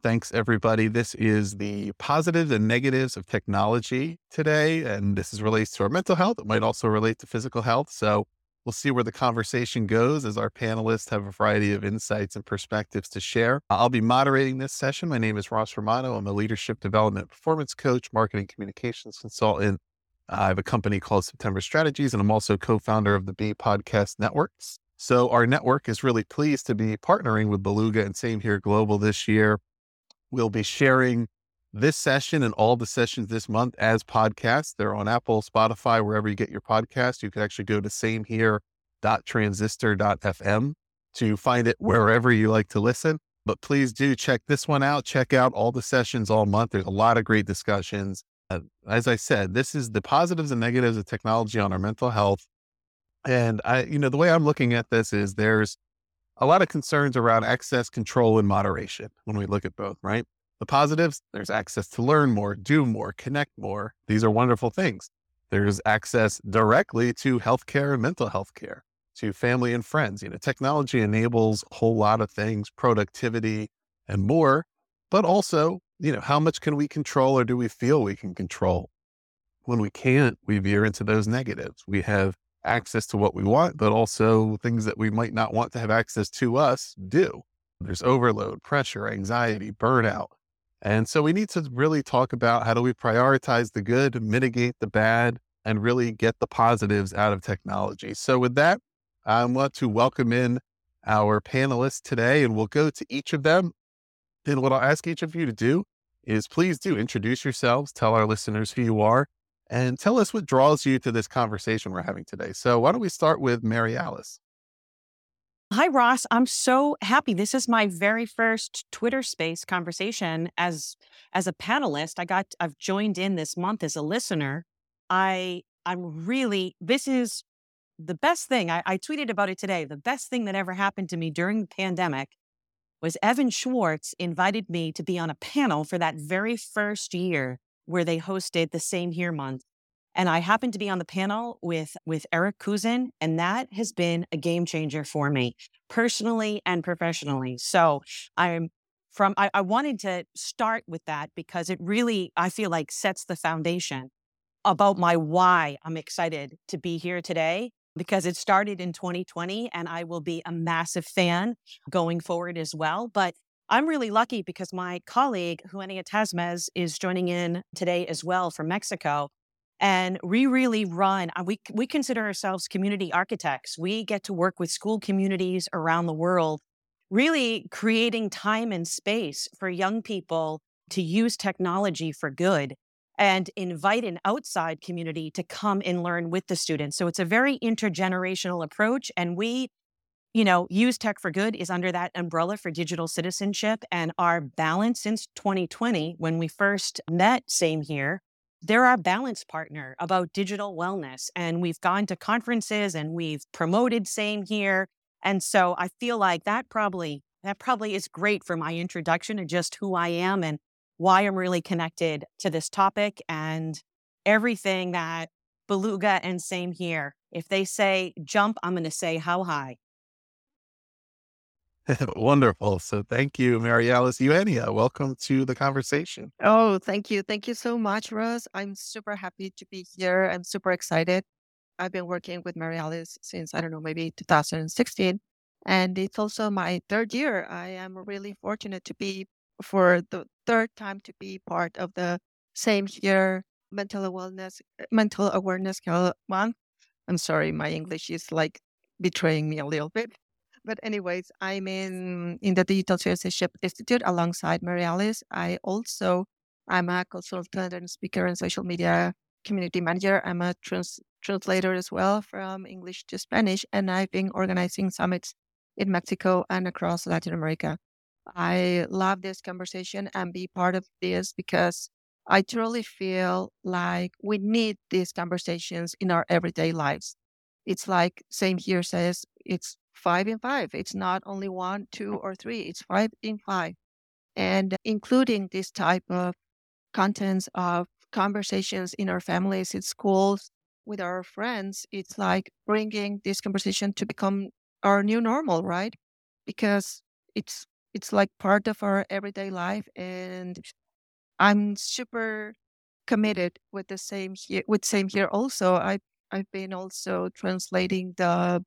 Thanks, everybody. This is the positives and negatives of technology today, and this is relates to our mental health. It might also relate to physical health. So we'll see where the conversation goes as our panelists have a variety of insights and perspectives to share. I'll be moderating this session. My name is Ross Romano. I'm a leadership development performance coach, marketing communications consultant. I have a company called September Strategies, and I'm also co-founder of the Be Podcast Network. So our network is really pleased to be partnering with Beluga and Same Here Global this year. We'll be sharing this session and all the sessions this month as podcasts. They're on Apple, Spotify, wherever you get your podcasts. You can actually go to samehere.transistor.fm to find it wherever you like to listen. But please do check this one out. Check out all the sessions all month. There's a lot of great discussions. As I said, this is the positives and negatives of technology on our mental health. And the way I'm looking at this is there's a lot of concerns around access, control, and moderation when we look at both, right? The positives, there's access to learn more, do more, connect more. These are wonderful things. There's access directly to healthcare and mental health care, to family and friends. Technology enables a whole lot of things, productivity and more, but also, how much can we control or do we feel we can control? When we can't, we veer into those negatives. We have access to what we want, but also things that we might not want to have access to us do. There's overload, pressure, anxiety, burnout. And so we need to really talk about how do we prioritize the good, mitigate the bad, and really get the positives out of technology. So with that, I want to welcome in our panelists today, and we'll go to each of them. And what I'll ask each of you to do is please do introduce yourselves, tell our listeners who you are, and tell us what draws you to this conversation we're having today. So why don't we start with Marialice? Hi, Ross. I'm so happy. This is my very first Twitter Space conversation as a panelist. I've joined in this month as a listener. This is the best thing. I tweeted about it today. The best thing that ever happened to me during the pandemic was Evan Schwartz invited me to be on a panel for that very first year where they hosted the Same Here Month. And I happened to be on the panel with Eric Kuzin, and that has been a game changer for me personally and professionally. So I wanted to start with that because it really, I feel like, sets the foundation about my why I'm excited to be here today, because it started in 2020 and I will be a massive fan going forward as well. But I'm really lucky because my colleague, Eugenia Tamez, is joining in today as well from Mexico. And we really run, we consider ourselves community architects. We get to work with school communities around the world, really creating time and space for young people to use technology for good and invite an outside community to come and learn with the students. So it's a very intergenerational approach. And we Use Tech for Good is under that umbrella for digital citizenship, and our balance since 2020, when we first met Same Here, they're our balance partner about digital wellness. And we've gone to conferences and we've promoted Same Here. And so I feel like that probably is great for my introduction and just who I am and why I'm really connected to this topic and everything that Beluga and Same Here. If they say jump, I'm going to say how high. Wonderful. So thank you, Marialice. Eugenia, welcome to the conversation. Oh, thank you. Thank you so much, Rose. I'm super happy to be here. I'm super excited. I've been working with Marialice since, maybe 2016. And it's also my third year. I am really fortunate to be, for the third time, to be part of the Same Here Mental Awareness Month. I'm sorry, my English is betraying me a little bit. But anyways, I'm in the Digital Citizenship Institute alongside Marialice. I'm a consultant and speaker and social media community manager. I'm a translator as well from English to Spanish. And I've been organizing summits in Mexico and across Latin America. I love this conversation and be part of this because I truly feel like we need these conversations in our everyday lives. It's like Same Here says, it's 5 in 5. It's not only 1, 2, or 3. It's 5 in 5. And including this type of contents of conversations in our families, in schools, with our friends, it's like bringing this conversation to become our new normal, right? Because it's It's like part of our everyday life, and I'm super committed with the same here. With Same Here, also, I've been also translating the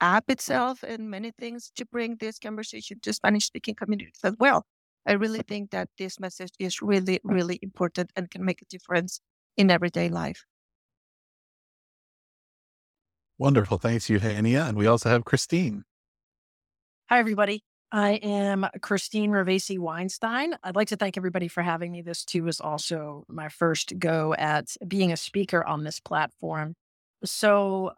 app itself and many things to bring this conversation to Spanish-speaking communities as well. I really think that this message is really, really important and can make a difference in everyday life. Wonderful. Thanks, Eugenia. And we also have Christine. Hi, everybody. I am Christine Ravesi-Weinstein. I'd like to thank everybody for having me. This, too, is also my first go at being a speaker on this platform. So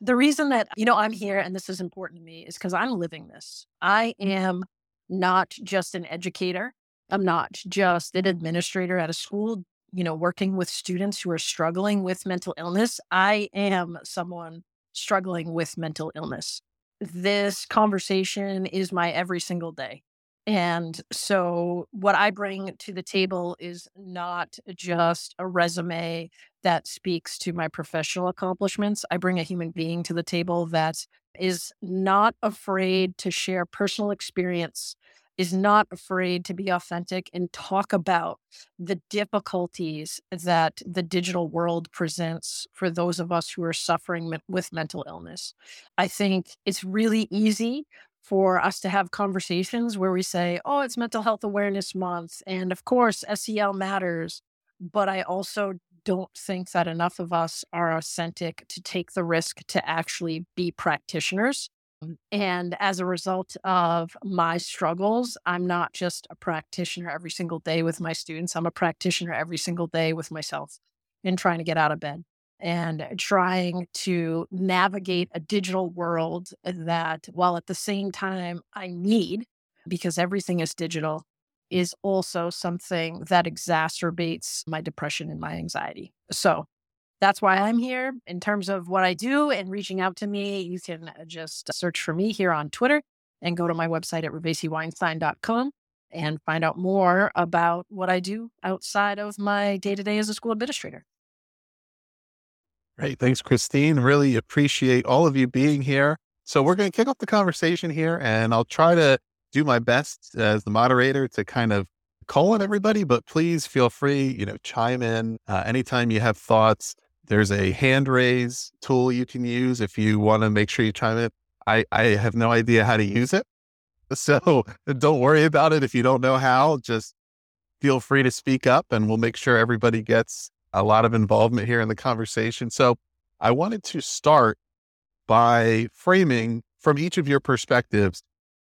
the reason that, I'm here and this is important to me is because I'm living this. I am not just an educator. I'm not just an administrator at a school, working with students who are struggling with mental illness. I am someone struggling with mental illness. This conversation is my every single day. And so what I bring to the table is not just a resume that speaks to my professional accomplishments. I bring a human being to the table that is not afraid to share personal experience, is not afraid to be authentic and talk about the difficulties that the digital world presents for those of us who are suffering with mental illness. I think it's really easy for us to have conversations where we say, oh, it's Mental Health Awareness Month, and of course, SEL matters. But I also don't think that enough of us are authentic to take the risk to actually be practitioners. And as a result of my struggles, I'm not just a practitioner every single day with my students. I'm a practitioner every single day with myself in trying to get out of bed and trying to navigate a digital world that, while at the same time I need, because everything is digital, is also something that exacerbates my depression and my anxiety. So that's why I'm here. In terms of what I do and reaching out to me, you can just search for me here on Twitter and go to my website at ravesiweinstein.com and find out more about what I do outside of my day-to-day as a school administrator. Great. Thanks, Christine. Really appreciate all of you being here. So we're going to kick off the conversation here, and I'll try to do my best as the moderator to kind of call on everybody, but please feel free, chime in anytime you have thoughts. There's a hand raise tool you can use if you want to make sure you chime in. I have no idea how to use it, so don't worry about it. If you don't know how, just feel free to speak up and we'll make sure everybody gets a lot of involvement here in the conversation. So I wanted to start by framing from each of your perspectives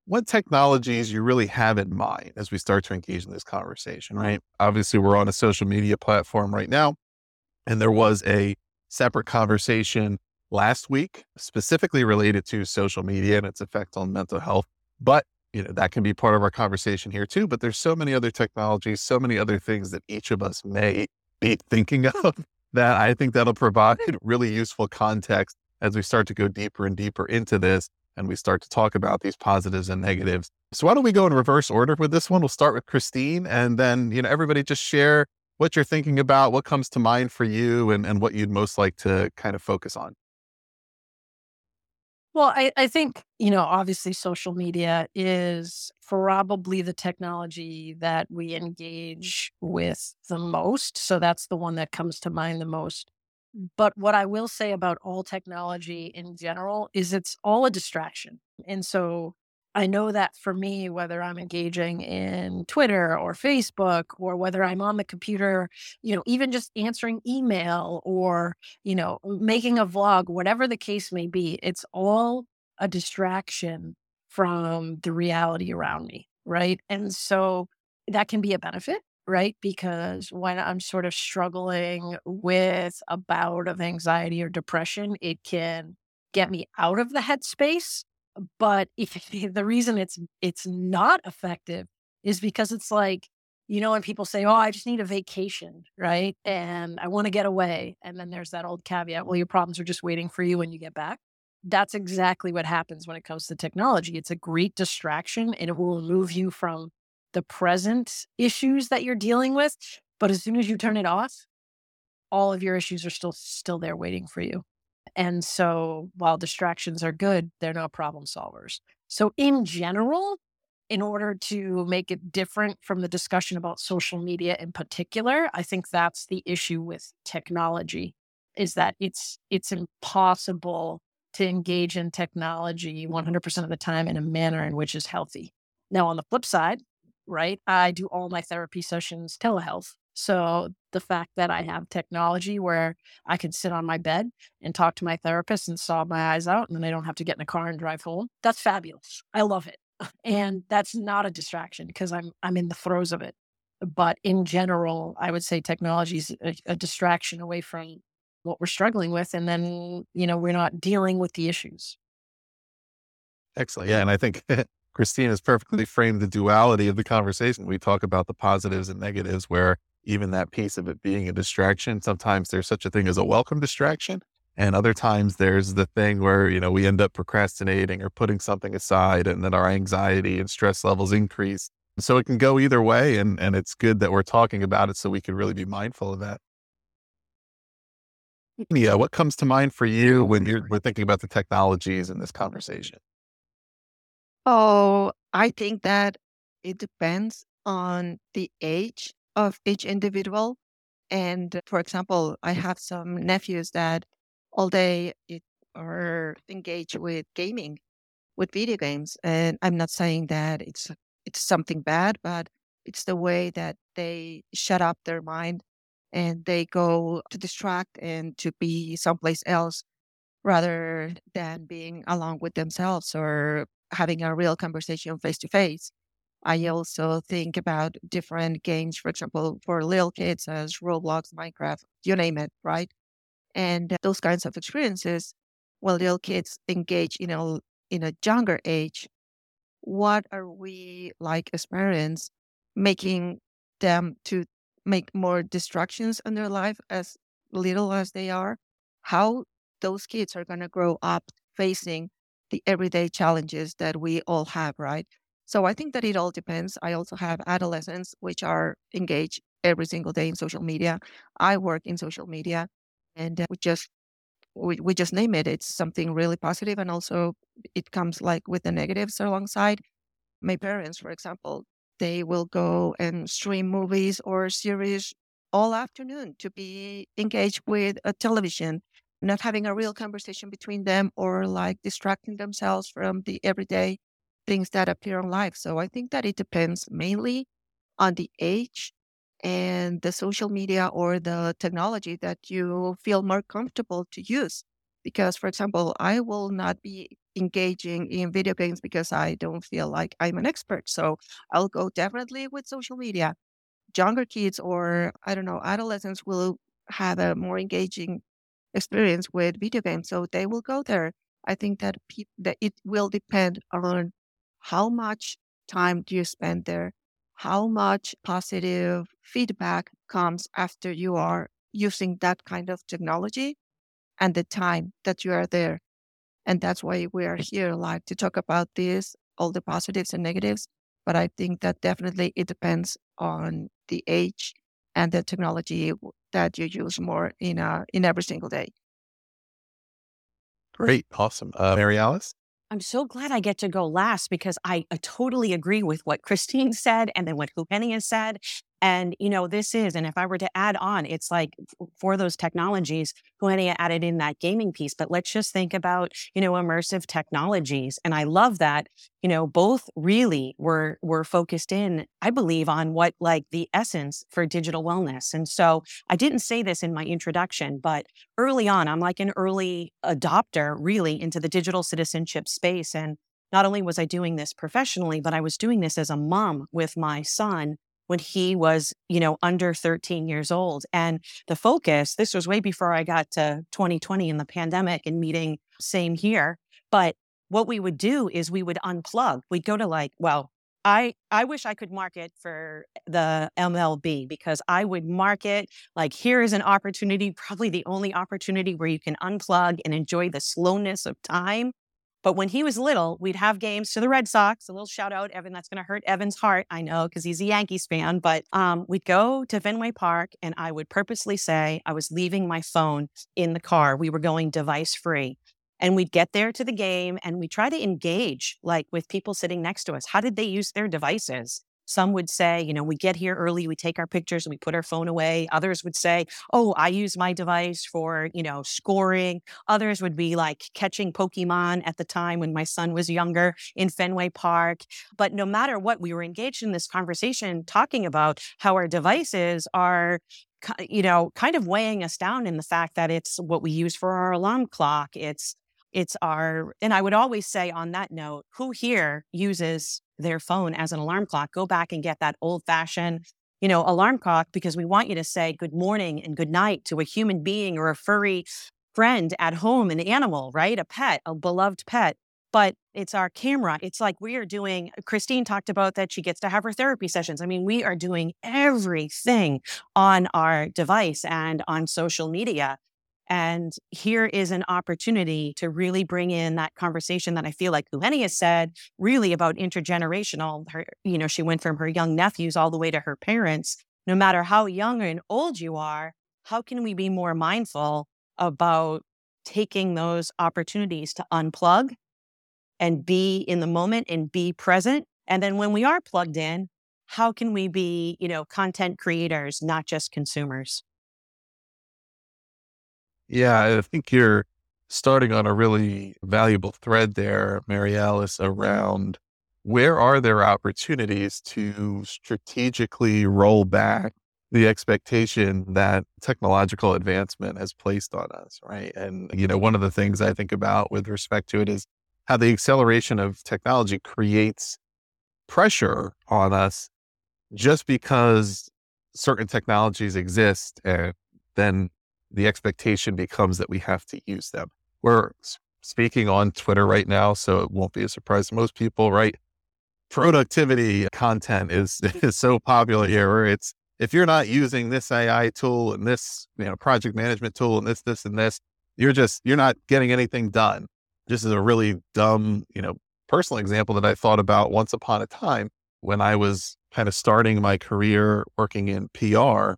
what technologies you really have in mind as we start to engage in this conversation, right? Obviously, we're on a social media platform right now, and there was a separate conversation last week specifically related to social media and its effect on mental health. But, that can be part of our conversation here too. But there's so many other technologies, so many other things that each of us may be thinking of that I think that'll provide really useful context as we start to go deeper and deeper into this. And we start to talk about these positives and negatives. So why don't we go in reverse order with this one? We'll start with Christine, and then, everybody just share what you're thinking about, what comes to mind for you, and what you'd most like to kind of focus on. Well, I think, obviously social media is probably the technology that we engage with the most. So that's the one that comes to mind the most. But what I will say about all technology in general is it's all a distraction. And so I know that for me, whether I'm engaging in Twitter or Facebook, or whether I'm on the computer, even just answering email or, making a vlog, whatever the case may be, it's all a distraction from the reality around me, right? And so that can be a benefit. Right? Because when I'm sort of struggling with a bout of anxiety or depression, it can get me out of the headspace. But the reason it's not effective is because it's like, when people say, oh, I just need a vacation, right? And I want to get away. And then there's that old caveat, well, your problems are just waiting for you when you get back. That's exactly what happens when it comes to technology. It's a great distraction, and it will remove you from the present issues that you're dealing with. But as soon as you turn it off, all of your issues are still there waiting for you. And so while distractions are good, they're not problem solvers. So in general, in order to make it different from the discussion about social media in particular. I think that's the issue with technology, is that it's impossible to engage in technology 100% of the time in a manner in which is healthy. Now, on the flip side, right, I do all my therapy sessions telehealth. So the fact that I have technology where I can sit on my bed and talk to my therapist and sob my eyes out, and then I don't have to get in a car and drive home, that's fabulous. I love it. And that's not a distraction because I'm in the throes of it. But in general, I would say technology is a distraction away from what we're struggling with. And then, you know, we're not dealing with the issues. Excellent. Yeah. And I think Christine has perfectly framed the duality of the conversation. We talk about the positives and negatives, where even that piece of it being a distraction, sometimes there's such a thing as a welcome distraction. And other times there's the thing where, you know, we end up procrastinating or putting something aside, and then our anxiety and stress levels increase. So it can go either way. And it's good that we're talking about it so we can really be mindful of that. Yeah, what comes to mind for you when we're thinking about the technologies in this conversation? Oh, I think that it depends on the age of each individual. And for example, I have some nephews that all day are engaged with gaming, with video games. And I'm not saying that it's something bad, but it's the way that they shut up their mind and they go to distract and to be someplace else rather than being along with themselves or having a real conversation face to face. I also think about different games, for example, for little kids as Roblox, Minecraft, you name it, right? And those kinds of experiences, while little kids engage in a younger age, what are we like as parents making them to make more distractions in their life as little as they are? How those kids are going to grow up facing the everyday challenges that we all have, right? So I think that it all depends. I also have adolescents which are engaged every single day in social media. I work in social media, and we just name it. It's something really positive, and also it comes like with the negatives alongside. My parents, for example, they will go and stream movies or series all afternoon to be engaged with a television, not having a real conversation between them or like distracting themselves from the everyday things that appear in life. So I think that it depends mainly on the age and the social media or the technology that you feel more comfortable to use. Because, for example, I will not be engaging in video games because I don't feel like I'm an expert. So I'll go definitely with social media. Younger kids or, I don't know, adolescents will have a more engaging experience with video games. So they will go there. I think that it will depend on how much time do you spend there, how much positive feedback comes after you are using that kind of technology and the time that you are there. And that's why we are here, like, to talk about this, all the positives and negatives. But I think that definitely it depends on the age and the technology that you use more in every single day. Great. Awesome. Marialice? I'm so glad I get to go last because I totally agree with what Christine said and then what Eugenia said. And, you know, and if I were to add on, it's like for those technologies, Eugenia added in that gaming piece, but let's just think about, you know, immersive technologies. And I love that, you know, both really were focused in, I believe, on what like the essence for digital wellness. And so I didn't say this in my introduction, but early on, I'm like an early adopter really into the digital citizenship space. And not only was I doing this professionally, but I was doing this as a mom with my son when he was, you know, under 13 years old. And the focus, this was way before I got to 2020 and the pandemic and meeting Same Here. But what we would do is we would unplug. We'd go to like, well, I wish I could market for the MLB because I would market like, here is an opportunity, probably the only opportunity where you can unplug and enjoy the slowness of time. But when he was little, we'd have games to the Red Sox, a little shout out, Evan, that's going to hurt Evan's heart, I know, because he's a Yankees fan. But we'd go to Fenway Park and I would purposely say I was leaving my phone in the car. We were going device free. And we'd get there to the game and we try to engage like with people sitting next to us. How did they use their devices? Some would say, you know, we get here early, we take our pictures and we put our phone away. Others would say, oh, I use my device for, you know, scoring. Others would be like catching Pokemon at the time when my son was younger in Fenway Park. But no matter what, we were engaged in this conversation talking about how our devices are, you know, kind of weighing us down in the fact that it's what we use for our alarm clock. It's our, and I would always say on that note, who here uses their phone as an alarm clock? Go back and get that old fashioned, you know, alarm clock, because we want you to say good morning and good night to a human being or a furry friend at home, an animal, right? A pet, a beloved pet. But it's our camera. It's like we are doing, Christine talked about that she gets to have her therapy sessions. I mean, we are doing everything on our device and on social media. And here is an opportunity to really bring in that conversation that I feel like Eugenia said, really about intergenerational. Her, you know, she went from her young nephews all the way to her parents. No matter how young and old you are, how can we be more mindful about taking those opportunities to unplug and be in the moment and be present? And then when we are plugged in, how can we be, you know, content creators, not just consumers? Yeah, I think you're starting on a really valuable thread there, Marialice, around where are there opportunities to strategically roll back the expectation that technological advancement has placed on us, right? And, you know, one of the things I think about with respect to it is how the acceleration of technology creates pressure on us just because certain technologies exist, and then the expectation becomes that we have to use them. We're speaking on Twitter right now, so it won't be a surprise to most people, right? Productivity content is so popular here, where it's, if you're not using this AI tool and this, you know, project management tool and this and this, you're not getting anything done. This is a really dumb, you know, personal example that I thought about once upon a time when I was kind of starting my career working in PR.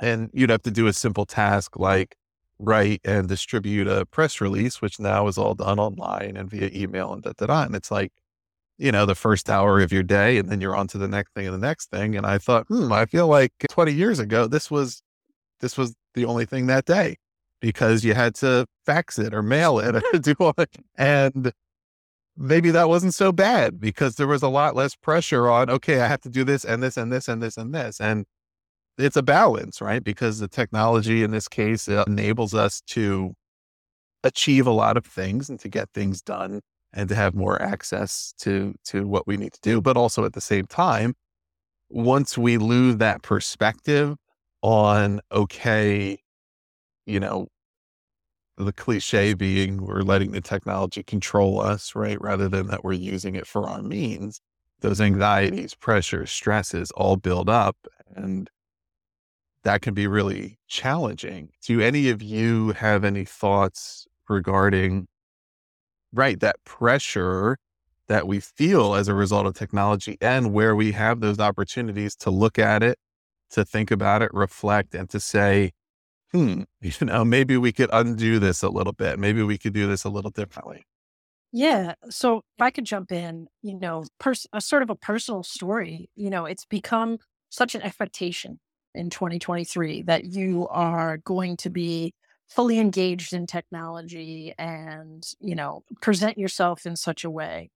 And you'd have to do a simple task like write and distribute a press release, which now is all done online and via email and da-da-da. And it's like, you know, the first hour of your day, and then you're on to the next thing and the next thing. And I thought, I feel like 20 years ago, this was the only thing that day, because you had to fax it or mail it or do all that. And maybe that wasn't so bad because there was a lot less pressure on, okay, I have to do this and this and this and this and this. And it's a balance, right? Because the technology in this case enables us to achieve a lot of things and to get things done and to have more access to what we need to do. But also at the same time, once we lose that perspective on, okay, you know, the cliche being we're letting the technology control us, right? Rather than that we're using it for our means, those anxieties, pressures, stresses all build up, and that can be really challenging. Do any of you have any thoughts regarding, right, that pressure that we feel as a result of technology and where we have those opportunities to look at it, to think about it, reflect, and to say, you know, maybe we could undo this a little bit. Maybe we could do this a little differently. Yeah. So if I could jump in, you know, a personal story, you know, it's become such an expectation in 2023 that you are going to be fully engaged in technology and, you know, present yourself in such a way.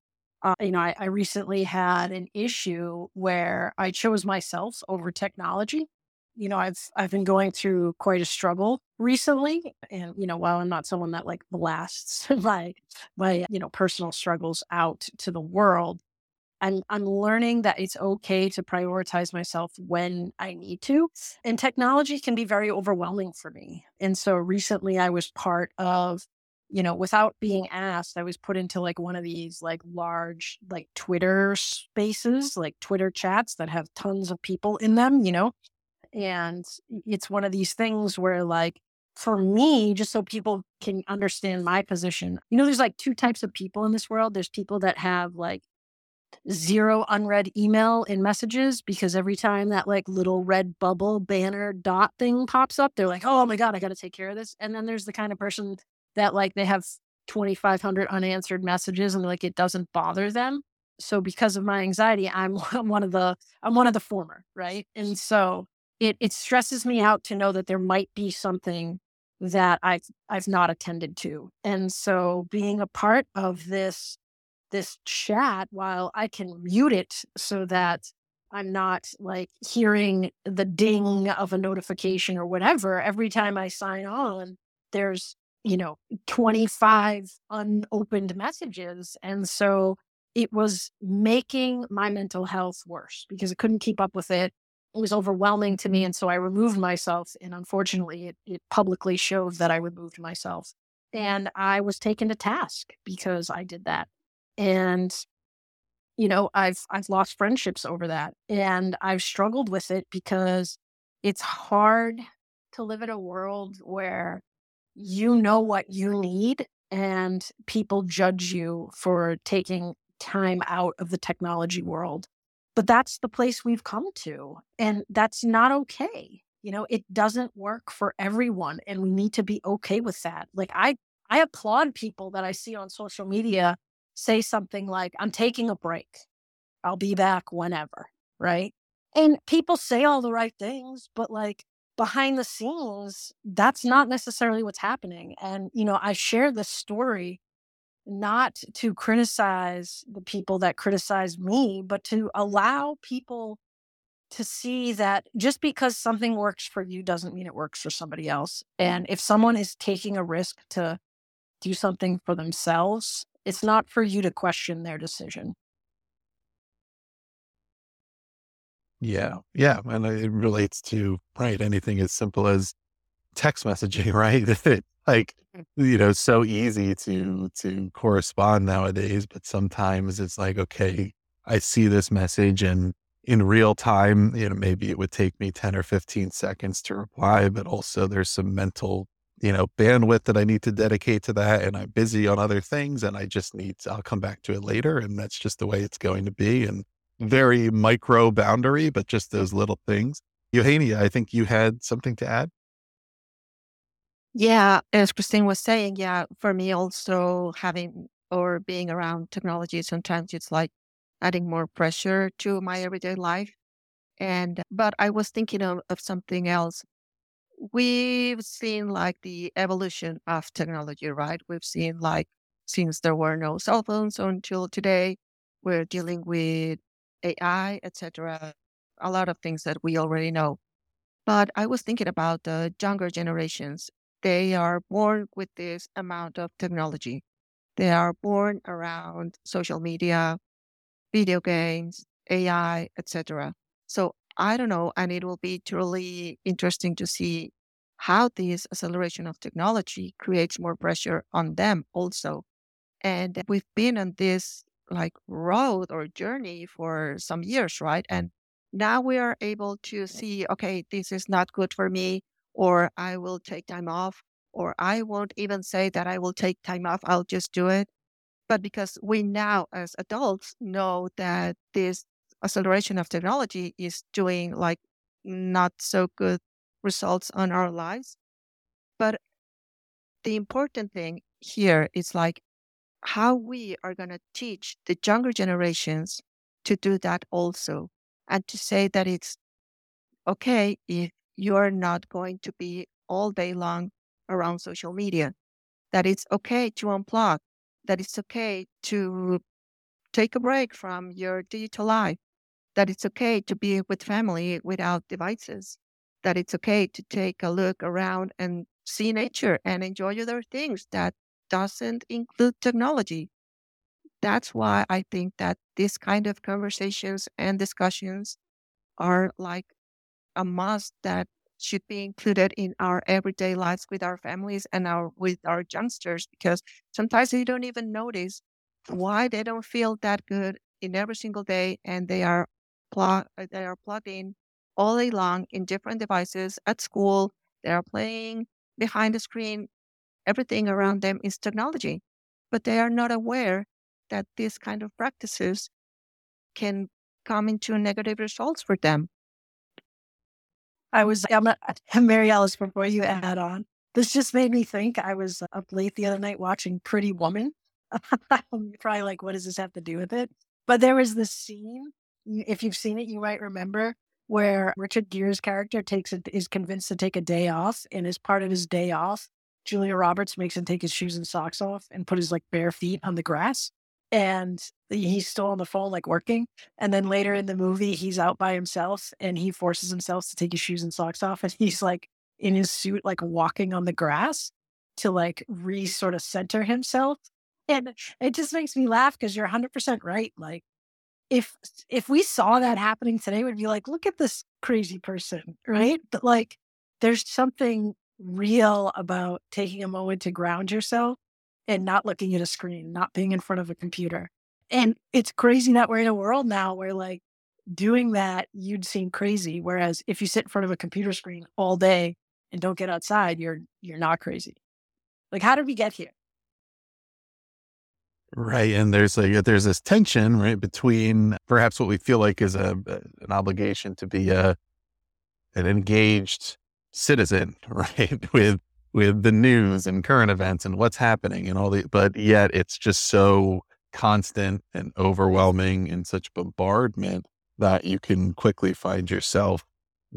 You know, I recently had an issue where I chose myself over technology. You know, I've been going through quite a struggle recently. And, you know, while I'm not someone that like blasts my, you know, personal struggles out to the world, I'm learning that it's okay to prioritize myself when I need to. And technology can be very overwhelming for me. And so recently I was part of, you know, without being asked, I was put into like one of these like large like Twitter spaces, like Twitter chats that have tons of people in them, you know. And it's one of these things where like, for me, just so people can understand my position, you know, there's like two types of people in this world. There's people that have like zero unread email and messages, because every time that like little red bubble banner dot thing pops up, they're like, oh my God, I got to take care of this. And then there's the kind of person that like they have 2,500 unanswered messages and like it doesn't bother them. So because of my anxiety, I'm one of the former, right? And so it stresses me out to know that there might be something that I've not attended to. And so being a part of this chat, while I can mute it so that I'm not like hearing the ding of a notification or whatever, every time I sign on, there's, 25 unopened messages. And so it was making my mental health worse because I couldn't keep up with it. It was overwhelming to me. And so I removed myself. And unfortunately, it publicly showed that I removed myself. And I was taken to task because I did that. And, I've lost friendships over that. And I've struggled with it because it's hard to live in a world where you know what you need and people judge you for taking time out of the technology world. But that's the place we've come to. And that's not okay. It doesn't work for everyone. And we need to be okay with that. Like I applaud people that I see on social media say something like, I'm taking a break. I'll be back whenever. Right. And people say all the right things, but like behind the scenes, that's not necessarily what's happening. And, I share this story not to criticize the people that criticize me, but to allow people to see that just because something works for you doesn't mean it works for somebody else. And if someone is taking a risk to do something for themselves, it's not for you to question their decision. Yeah. Yeah. And it relates to, right, anything as simple as text messaging, right? Like, so easy to correspond nowadays, but sometimes it's like, okay, I see this message and in real time, maybe it would take me 10 or 15 seconds to reply, but also there's some mental, bandwidth that I need to dedicate to that. And I'm busy on other things and I'll come back to it later. And that's just the way it's going to be. And very micro boundary, but just those little things. Eugenia, I think you had something to add. Yeah, as Christine was saying, yeah, for me also having or being around technology, sometimes it's like adding more pressure to my everyday life. But I was thinking of something else. We've seen like the evolution of technology, right? We've seen like since there were no cell phones until today, we're dealing with AI, etc. A lot of things that we already know. But I was thinking about the younger generations. They are born with this amount of technology. They are born around social media, video games, AI, etc. So I don't know, and it will be truly interesting to see how this acceleration of technology creates more pressure on them also. And we've been on this like road or journey for some years, right? And now we are able to see, okay, this is not good for me. Or I will take time off, or I won't even say that I will take time off, I'll just do it. But because we now as adults know that this acceleration of technology is doing like not so good results on our lives. But the important thing here is like how we are going to teach the younger generations to do that also, and to say that it's okay if you're not going to be all day long around social media, that it's okay to unplug, that it's okay to take a break from your digital life, that it's okay to be with family without devices, that it's okay to take a look around and see nature and enjoy other things that doesn't include technology. That's why I think that this kind of conversations and discussions are like a must that should be included in our everyday lives with our families and with our youngsters, because sometimes they don't even notice why they don't feel that good in every single day, and they are plugged in all day long in different devices at school. They are playing behind the screen. Everything around them is technology, but they are not aware that these kind of practices can come into negative results for them. I'm Marialice, before you add on, This just made me think. I was up late the other night watching Pretty Woman. Probably like, what does this have to do with it? But there was this scene, if you've seen it, you might remember, where Richard Gere's character is convinced to take a day off. And as part of his day off, Julia Roberts makes him take his shoes and socks off and put his bare feet on the grass. And he's still on the phone, working. And then later in the movie, he's out by himself and he forces himself to take his shoes and socks off. And he's in his suit, walking on the grass to sort of center himself. And it just makes me laugh because you're 100% right. If we saw that happening today, we'd be look at this crazy person, right? But there's something real about taking a moment to ground yourself and not looking at a screen, not being in front of a computer. And it's crazy that we're in a world now where doing that, you'd seem crazy. Whereas if you sit in front of a computer screen all day and don't get outside, you're not crazy. How did we get here? Right. And there's there's this tension, right, between perhaps what we feel is an obligation to be an engaged citizen, right, with the news and current events and what's happening and all the, but yet it's just so constant and overwhelming and such bombardment that you can quickly find yourself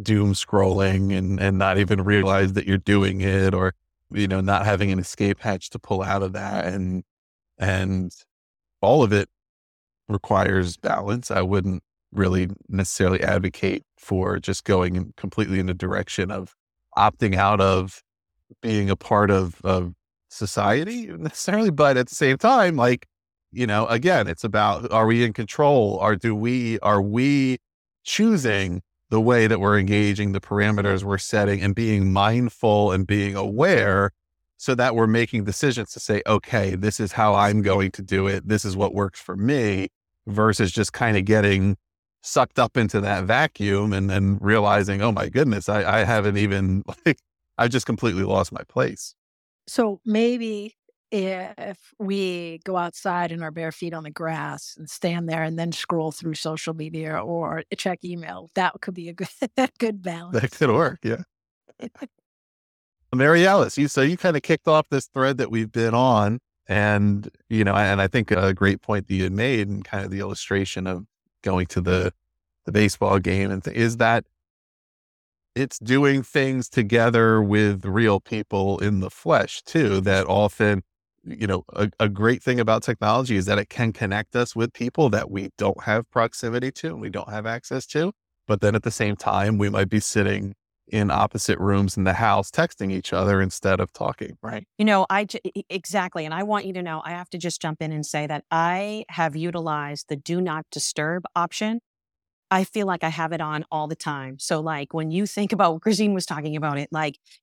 doom scrolling and not even realize that you're doing it, or, not having an escape hatch to pull out of that. And all of it requires balance. I wouldn't really necessarily advocate for just going completely in the direction of opting out of being a part of society necessarily. But at the same time, again, it's about, are we in control, or are we choosing the way that we're engaging, the parameters we're setting, and being mindful and being aware, so that we're making decisions to say, okay, this is how I'm going to do it. This is what works for me, versus just kind of getting sucked up into that vacuum and then realizing, oh my goodness, I haven't even, I've just completely lost my place. So maybe if we go outside in our bare feet on the grass and stand there and then scroll through social media or check email, that could be a good balance. That could work, yeah. Marialice, you kind of kicked off this thread that we've been on, and, and I think a great point that you had made, and kind of the illustration of going to the baseball game, and is that it's doing things together with real people in the flesh too, that often, a great thing about technology is that it can connect us with people that we don't have proximity to and we don't have access to. But then at the same time, we might be sitting in opposite rooms in the house texting each other instead of talking, right? Exactly. And I want you to know, I have to just jump in and say that I have utilized the do not disturb option. I feel like I have it on all the time. So when you think about what Christine was talking about, it,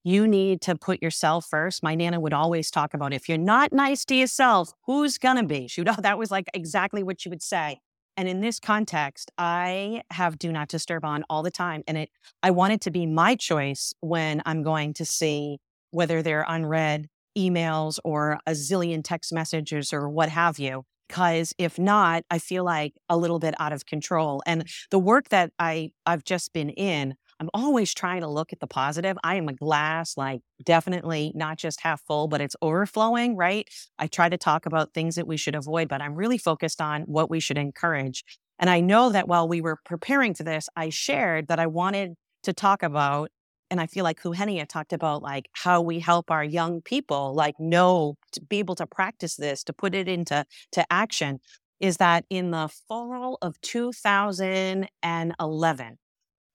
you need to put yourself first. My Nana would always talk about, if you're not nice to yourself, who's gonna be? Shoot, that was exactly what she would say. And in this context, I have do not disturb on all the time. And I want it to be my choice when I'm going to see whether they're unread emails or a zillion text messages or what have you. Because if not, I feel a little bit out of control. And the work that I've just been in, I'm always trying to look at the positive. I am a glass, definitely not just half full, but it's overflowing, right? I try to talk about things that we should avoid, but I'm really focused on what we should encourage. And I know that while we were preparing for this, I shared that I wanted to talk about, and I feel Eugenia talked about, how we help our young people, to be able to practice this, to put it into action, is that in the fall of 2011,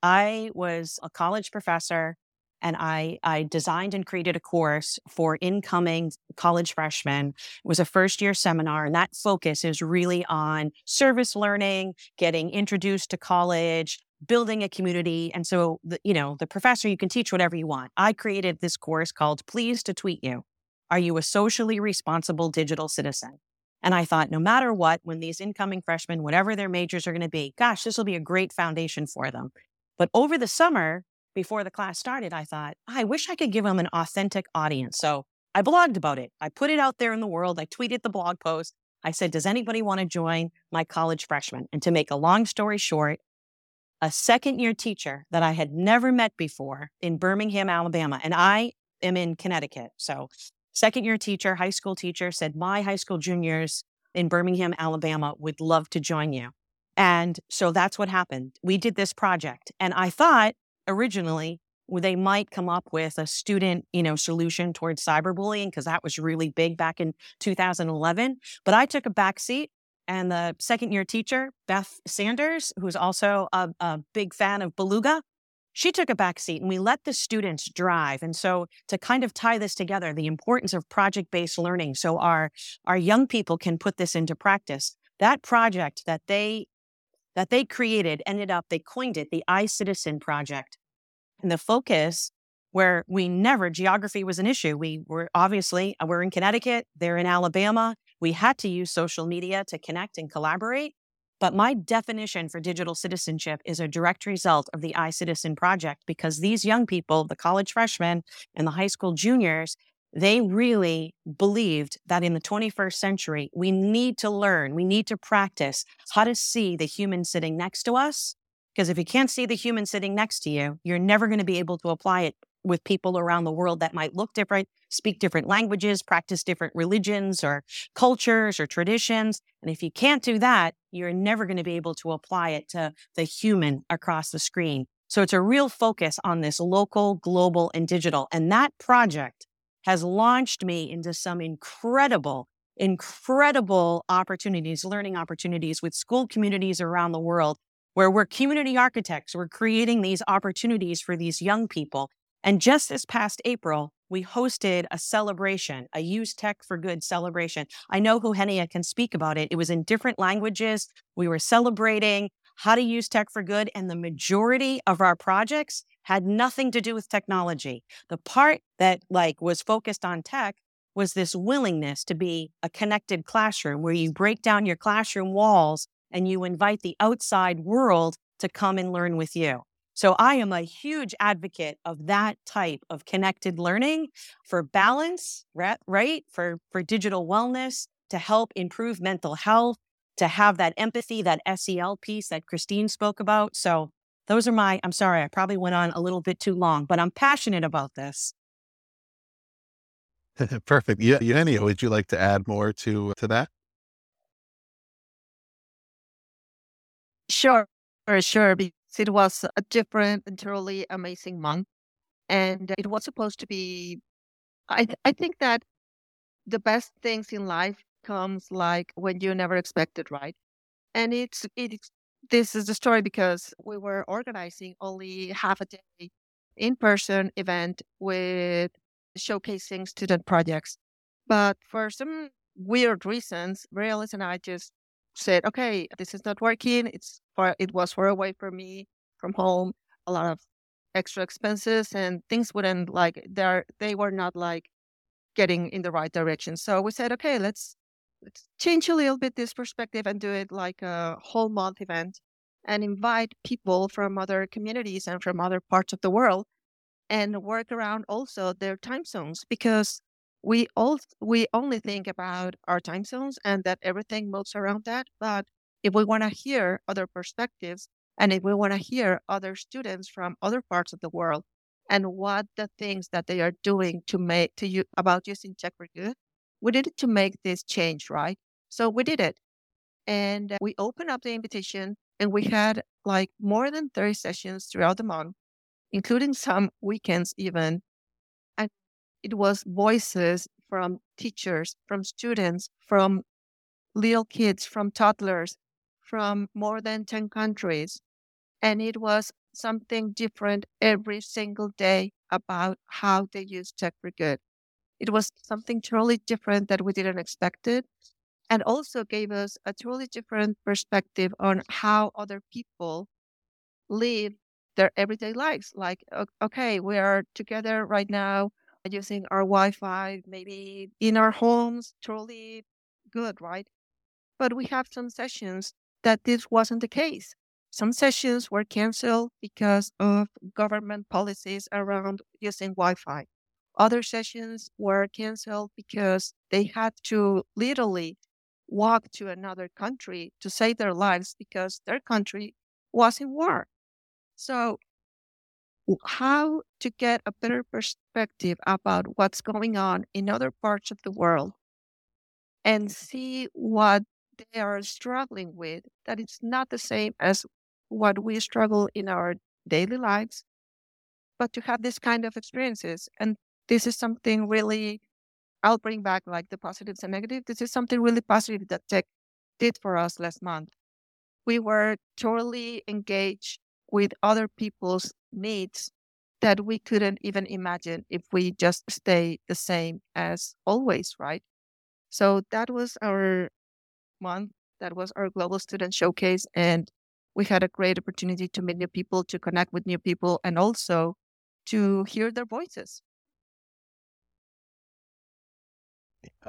I was a college professor, and I designed and created a course for incoming college freshmen. It was a first-year seminar, and that focus is really on service learning, getting introduced to college, building a community. And so, the professor, you can teach whatever you want. I created this course called Please to Tweet You. Are you a socially responsible digital citizen? And I thought, no matter what, when these incoming freshmen, whatever their majors are going to be, gosh, this will be a great foundation for them. But over the summer, before the class started, I thought, I wish I could give them an authentic audience. So I blogged about it. I put it out there in the world. I tweeted the blog post. I said, does anybody want to join my college freshman? And to make a long story short, a second-year teacher that I had never met before in Birmingham, Alabama, and I am in Connecticut. So second year teacher, high school teacher said, my high school juniors in Birmingham, Alabama would love to join you. And so that's what happened. We did this project. And I thought originally they might come up with a student, solution towards cyberbullying, because that was really big back in 2011. But I took a back seat. And the second year teacher, Beth Sanders, who's also a big fan of Beluga, she took a back seat and we let the students drive. And so to kind of tie this together, the importance of project-based learning so our young people can put this into practice. That project that they created ended up, they coined it the iCitizen Project. And the focus where geography was an issue. We're in Connecticut, they're in Alabama. We had to use social media to connect and collaborate. But my definition for digital citizenship is a direct result of the iCitizen Project, because these young people, the college freshmen and the high school juniors, they really believed that in the 21st century, we need to learn, we need to practice how to see the human sitting next to us. Because if you can't see the human sitting next to you, you're never going to be able to apply it with people around the world that might look different, speak different languages, practice different religions or cultures or traditions. And if you can't do that, you're never going to be able to apply it to the human across the screen. So it's a real focus on this local, global, and digital. And that project has launched me into some incredible opportunities, learning opportunities with school communities around the world, where we're community architects. We're creating these opportunities for these young people. And just this past April, we hosted a celebration, a Use Tech for Good celebration. I know Eugenia can speak about it. It was in different languages. We were celebrating how to use tech for good. And the majority of our projects had nothing to do with technology. The part that was focused on tech was this willingness to be a connected classroom where you break down your classroom walls and you invite the outside world to come and learn with you. So I am a huge advocate of that type of connected learning for balance, right? For digital wellness, to help improve mental health, to have that empathy, that SEL piece that Christine spoke about. So those are I'm sorry, I probably went on a little bit too long, but I'm passionate about this. Perfect. Yeah, Eugenia, would you like to add more to that? Sure. It was a different and totally amazing month. And it was supposed to be, I think that the best things in life comes when you never expect it, right? And this is the story, because we were organizing only half a day in-person event with showcasing student projects. But for some weird reasons, Marialice and I just said, okay, this is not working. It was far away from me, from home, a lot of extra expenses, and things wouldn't they were not getting in the right direction. So we said, okay, let's change a little bit this perspective and do it like a whole month event and invite people from other communities and from other parts of the world and work around also their time zones, because we only think about our time zones and that everything moves around that. But if we want to hear other perspectives, and if we want to hear other students from other parts of the world and what the things that they are doing about using tech for good, we needed to make this change, right? So we did it. And we opened up the invitation, and we had more than 30 sessions throughout the month, including some weekends even. And it was voices from teachers, from students, from little kids, from toddlers, from more than 10 countries. And it was something different every single day about how they use tech for good. It was something totally different that we didn't expect it, and also gave us a totally different perspective on how other people live their everyday lives. Okay, we are together right now using our Wi-Fi, maybe in our homes, totally good, right? But we have some sessions that this wasn't the case. Some sessions were canceled because of government policies around using Wi-Fi. Other sessions were canceled because they had to literally walk to another country to save their lives because their country was in war. So how to get a better perspective about what's going on in other parts of the world and see what they are struggling with, that it's not the same as what we struggle in our daily lives, but to have this kind of experiences. And this is something really, I'll bring back like the positives and negatives. This is something really positive that tech did for us last month. We were totally engaged with other people's needs that we couldn't even imagine if we just stay the same as always, right? So that was our month. That was our Global Student Showcase. And we had a great opportunity to meet new people, to connect with new people, and also to hear their voices.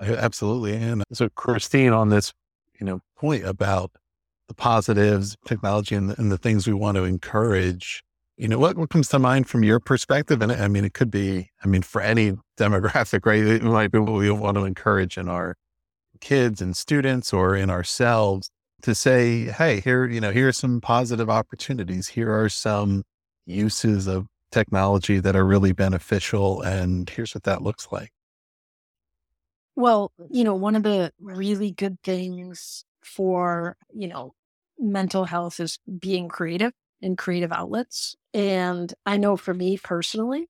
Absolutely. And so Christine, on this, point about the positives, technology, and the things we want to encourage, what comes to mind from your perspective? And it could be, for any demographic, right? It might be what we want to encourage in our kids and students or in ourselves to say, hey, here are some positive opportunities. Here are some uses of technology that are really beneficial. And here's what that looks like. Well, one of the really good things for, mental health is being creative and creative outlets. And I know for me personally,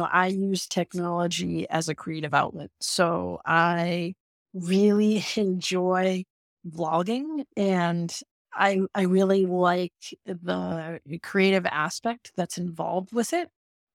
I use technology as a creative outlet. So I really enjoy vlogging, and I really like the creative aspect that's involved with it.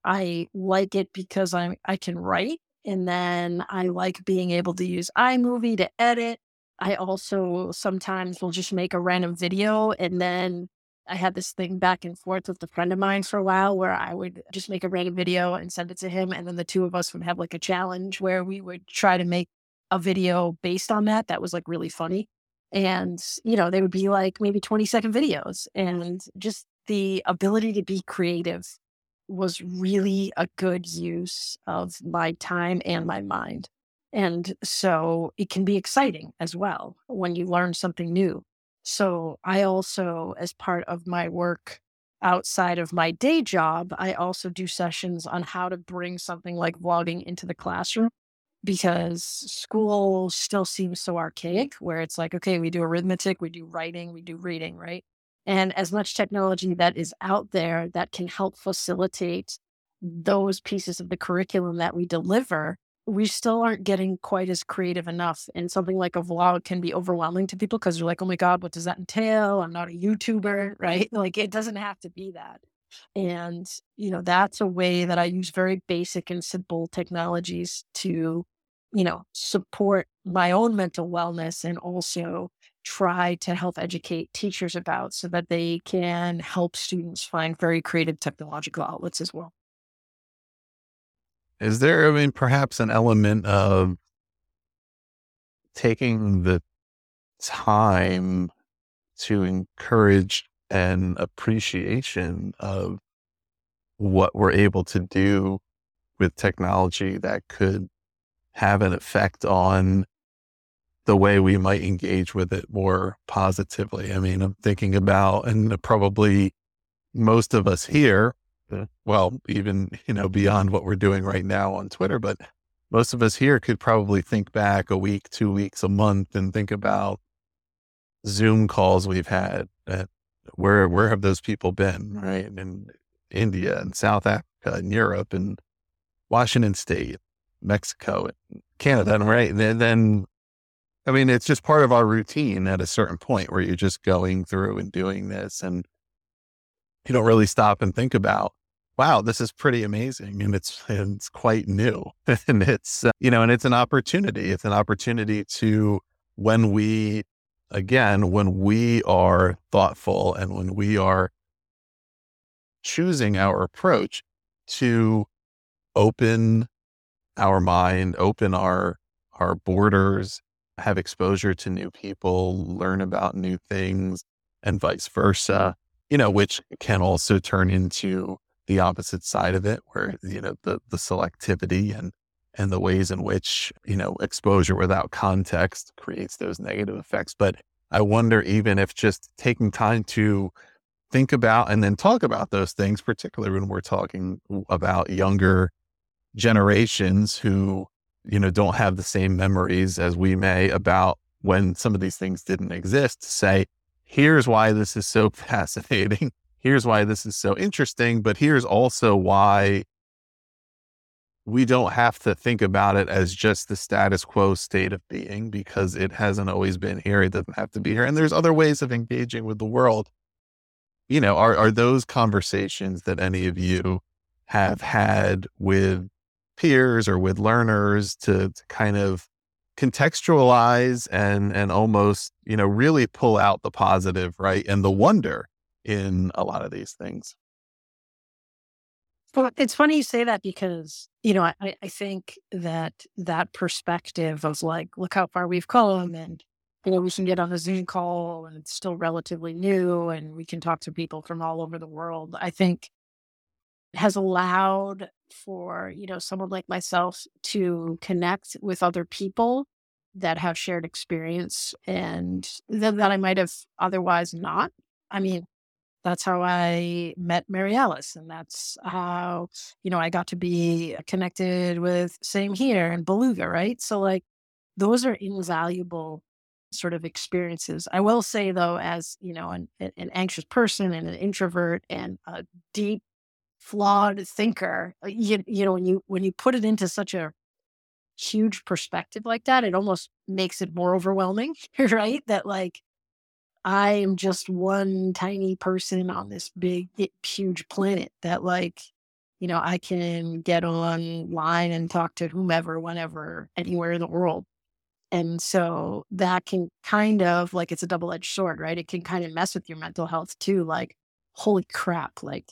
I like it because I can write, and then I like being able to use iMovie to edit. I also sometimes will just make a random video, and then I had this thing back and forth with a friend of mine for a while where I would just make a random video and send it to him, and then the two of us would have like a challenge where we would try to make a video based on that was like really funny. And, they would be like maybe 20-second videos, and just the ability to be creative was really a good use of my time and my mind. And so it can be exciting as well when you learn something new. So I also, as part of my work outside of my day job, I also do sessions on how to bring something like vlogging into the classroom, because school still seems so archaic where it's like, okay, we do arithmetic, we do writing, we do reading, right? And as much technology that is out there that can help facilitate those pieces of the curriculum that we deliver, we still aren't getting quite as creative enough. And something like a vlog can be overwhelming to people because they're like, oh my God, what does that entail? I'm not a YouTuber, right? Like, it doesn't have to be that. And, that's a way that I use very basic and simple technologies to support my own mental wellness, and also try to help educate teachers about, so that they can help students find very creative technological outlets as well. Is there, perhaps an element of taking the time to encourage an appreciation of what we're able to do with technology that could have an effect on the way we might engage with it more positively? I'm thinking about, and probably most of us here, well, even, beyond what we're doing right now on Twitter, but most of us here could probably think back a week, 2 weeks, a month, and think about Zoom calls we've had. Where have those people been, right? In India and South Africa and Europe and Washington State, Mexico, and Canada, right? And then, it's just part of our routine at a certain point where you're just going through and doing this, and you don't really stop and think about, wow, this is pretty amazing. And it's quite new. And it's, and it's an opportunity. It's an opportunity to, when we are thoughtful and when we are choosing our approach, to open our mind, open our borders, have exposure to new people, learn about new things, and vice versa, which can also turn into the opposite side of it, where, the selectivity and the ways in which, exposure without context creates those negative effects. But I wonder, even if just taking time to think about and then talk about those things, particularly when we're talking about younger generations who, you know, don't have the same memories as we may about when some of these things didn't exist, to say, here's why this is so fascinating. Here's why this is so interesting, but here's also why we don't have to think about it as just the status quo state of being, because it hasn't always been here. It doesn't have to be here. And there's other ways of engaging with the world. You know, are those conversations that any of you have had with peers or with learners to kind of contextualize and almost, you know, really pull out the positive, right? And the wonder in a lot of these things. Well, it's funny you say that because, you know, I think that perspective of like, look how far we've come, and, you know, we can get on a Zoom call and it's still relatively new and we can talk to people from all over the world, I think has allowed for, you know, someone like myself to connect with other people that have shared experience and that I might have otherwise not. I mean, that's how I met Marialice, and that's how, you know, I got to be connected with Same Here and Beluga, right? So like, those are invaluable sort of experiences. I will say though, as, you know, an anxious person and an introvert and a deep, flawed thinker, you know, when you put it into such a huge perspective like that, it almost makes it more overwhelming, right? That like, I am just one tiny person on this big, huge planet that like, you know, I can get online and talk to whomever, whenever, anywhere in the world. And so that can kind of like, it's a double-edged sword, right? It can kind of mess with your mental health too. Like, holy crap, like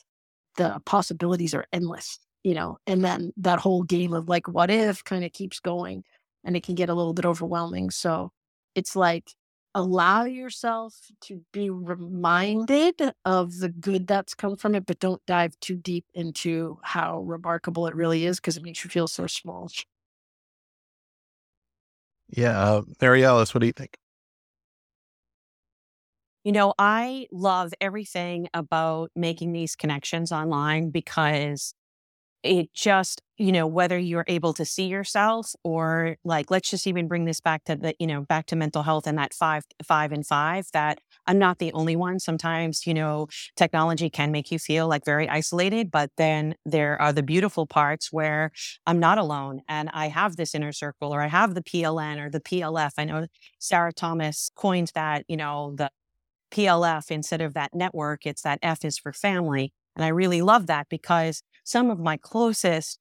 the possibilities are endless, you know? And then that whole game of like, what if kind of keeps going, and it can get a little bit overwhelming. So it's like, allow yourself to be reminded of the good that's come from it, but don't dive too deep into how remarkable it really is, because it makes you feel so small. Yeah. Marialice, what do you think? You know, I love everything about making these connections online, because it just, you know, whether you're able to see yourself or like, let's just even bring this back to the, you know, back to mental health and that five and five, that I'm not the only one. Sometimes, you know, technology can make you feel like very isolated, but then there are the beautiful parts where I'm not alone and I have this inner circle, or I have the PLN or the PLF. I know Sarah Thomas coined that, you know, the PLF instead of that network, it's that F is for family. And I really love that, because some of my closest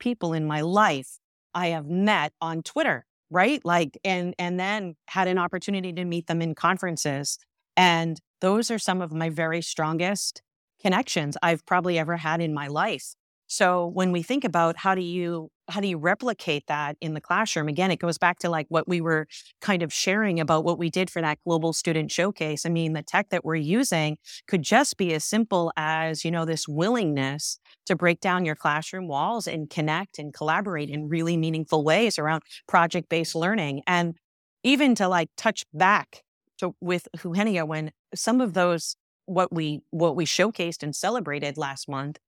people in my life, I have met on Twitter, right? Like, and then had an opportunity to meet them in conferences. And those are some of my very strongest connections I've probably ever had in my life. So when we think about how do you replicate that in the classroom, again, it goes back to like what we were kind of sharing about what we did for that global student showcase. I mean, the tech that we're using could just be as simple as, you know, this willingness to break down your classroom walls and connect and collaborate in really meaningful ways around project-based learning. And even to like touch back to with Eugenia, when some of those, what we showcased and celebrated last month,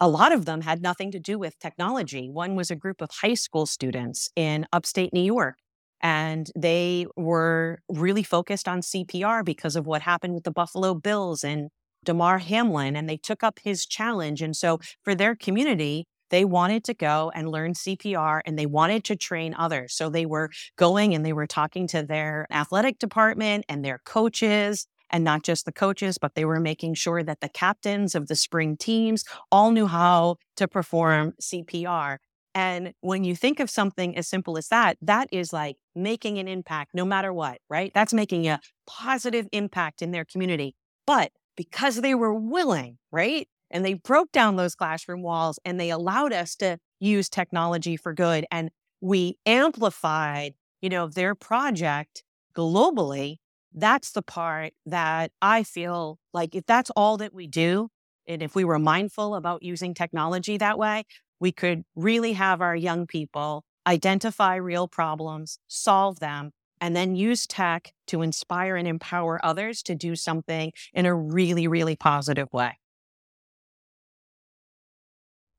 a lot of them had nothing to do with technology. One was a group of high school students in upstate New York, and they were really focused on CPR because of what happened with the Buffalo Bills and Damar Hamlin, and they took up his challenge. And so for their community, they wanted to go and learn CPR, and they wanted to train others. So they were going and they were talking to their athletic department and their coaches. And not just the coaches, but they were making sure that the captains of the spring teams all knew how to perform CPR. And when you think of something as simple as that, that is like making an impact no matter what, right? That's making a positive impact in their community. But because they were willing, right? And they broke down those classroom walls and they allowed us to use technology for good. And we amplified, you know, their project globally. That's the part that I feel like, if that's all that we do, and if we were mindful about using technology that way, we could really have our young people identify real problems, solve them, and then use tech to inspire and empower others to do something in a really, really positive way.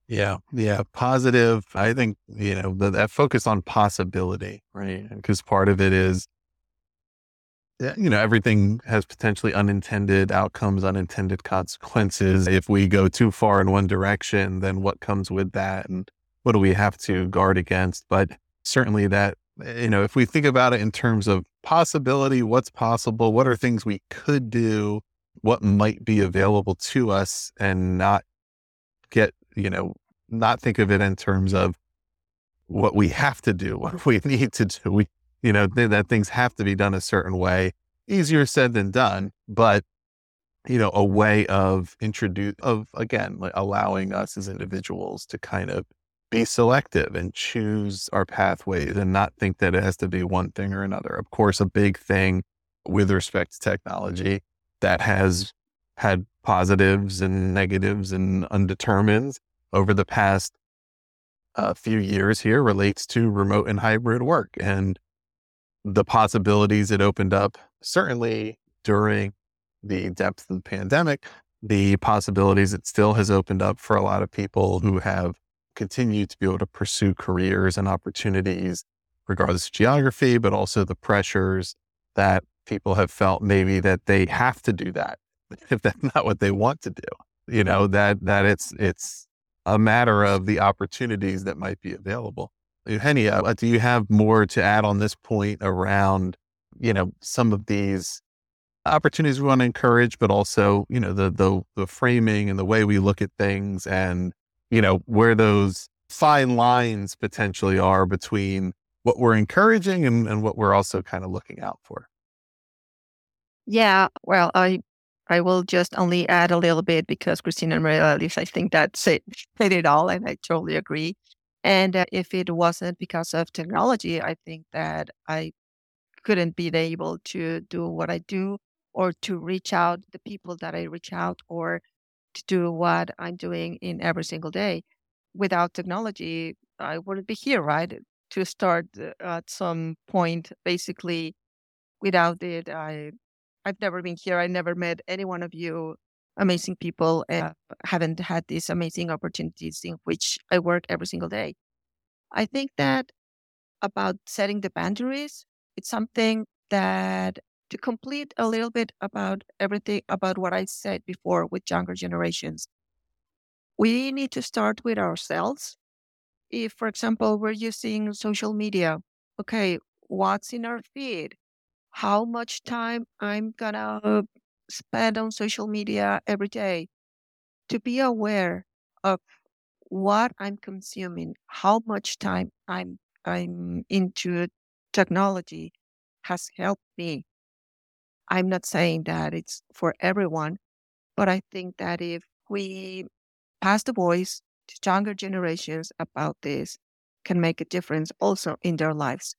Yeah. Positive. I think, that focus on possibility, right? Because part of it is, everything has potentially unintended outcomes, unintended consequences. If we go too far in one direction, then what comes with that and what do we have to guard against? But certainly that, if we think about it in terms of possibility, what's possible, what are things we could do, what might be available to us, and not think of it in terms of what we have to do, what we need to do. That things have to be done a certain way. Easier said than done, but a way of allowing us as individuals to kind of be selective and choose our pathways and not think that it has to be one thing or another. Of course, a big thing with respect to technology that has had positives and negatives and undetermineds over the past few years here relates to remote and hybrid work and the possibilities it opened up. Certainly during the depth of the pandemic, the possibilities it still has opened up for a lot of people who have continued to be able to pursue careers and opportunities regardless of geography, but also the pressures that people have felt maybe that they have to do that. If that's not what they want to do, that it's a matter of the opportunities that might be available. Eugenia, do you have more to add on this point around, some of these opportunities we want to encourage, but also, the framing and the way we look at things and, where those fine lines potentially are between what we're encouraging and what we're also kind of looking out for? Yeah, well, I will just only add a little bit because Christine and Marialice, I think that said it all, and I totally agree. And if it wasn't because of technology, I think that I couldn't be able to do what I do or to reach out the people that I reach out or to do what I'm doing in every single day. Without technology, I wouldn't be here, right? To start at some point, basically, without it, I've never been here. I never met any one of you amazing people and haven't had these amazing opportunities in which I work every single day. I think that about setting the boundaries, it's something that to complete a little bit about everything, about what I said before with younger generations, we need to start with ourselves. If, for example, we're using social media, okay, what's in our feed? How much time I'm going to spend on social media every day, to be aware of what I'm consuming, how much time I'm into technology has helped me. I'm not saying that it's for everyone, but I think that if we pass the voice to younger generations about this, can make a difference also in their lives.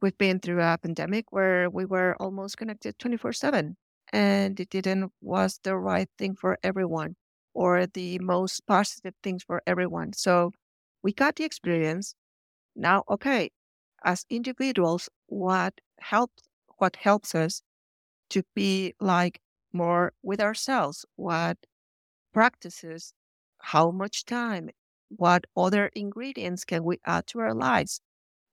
We've been through a pandemic where we were almost connected 24/7, and it was the right thing for everyone or the most positive things for everyone. So we got the experience. Now, okay, as individuals, what helps us to be like more with ourselves? What practices, how much time, what other ingredients can we add to our lives?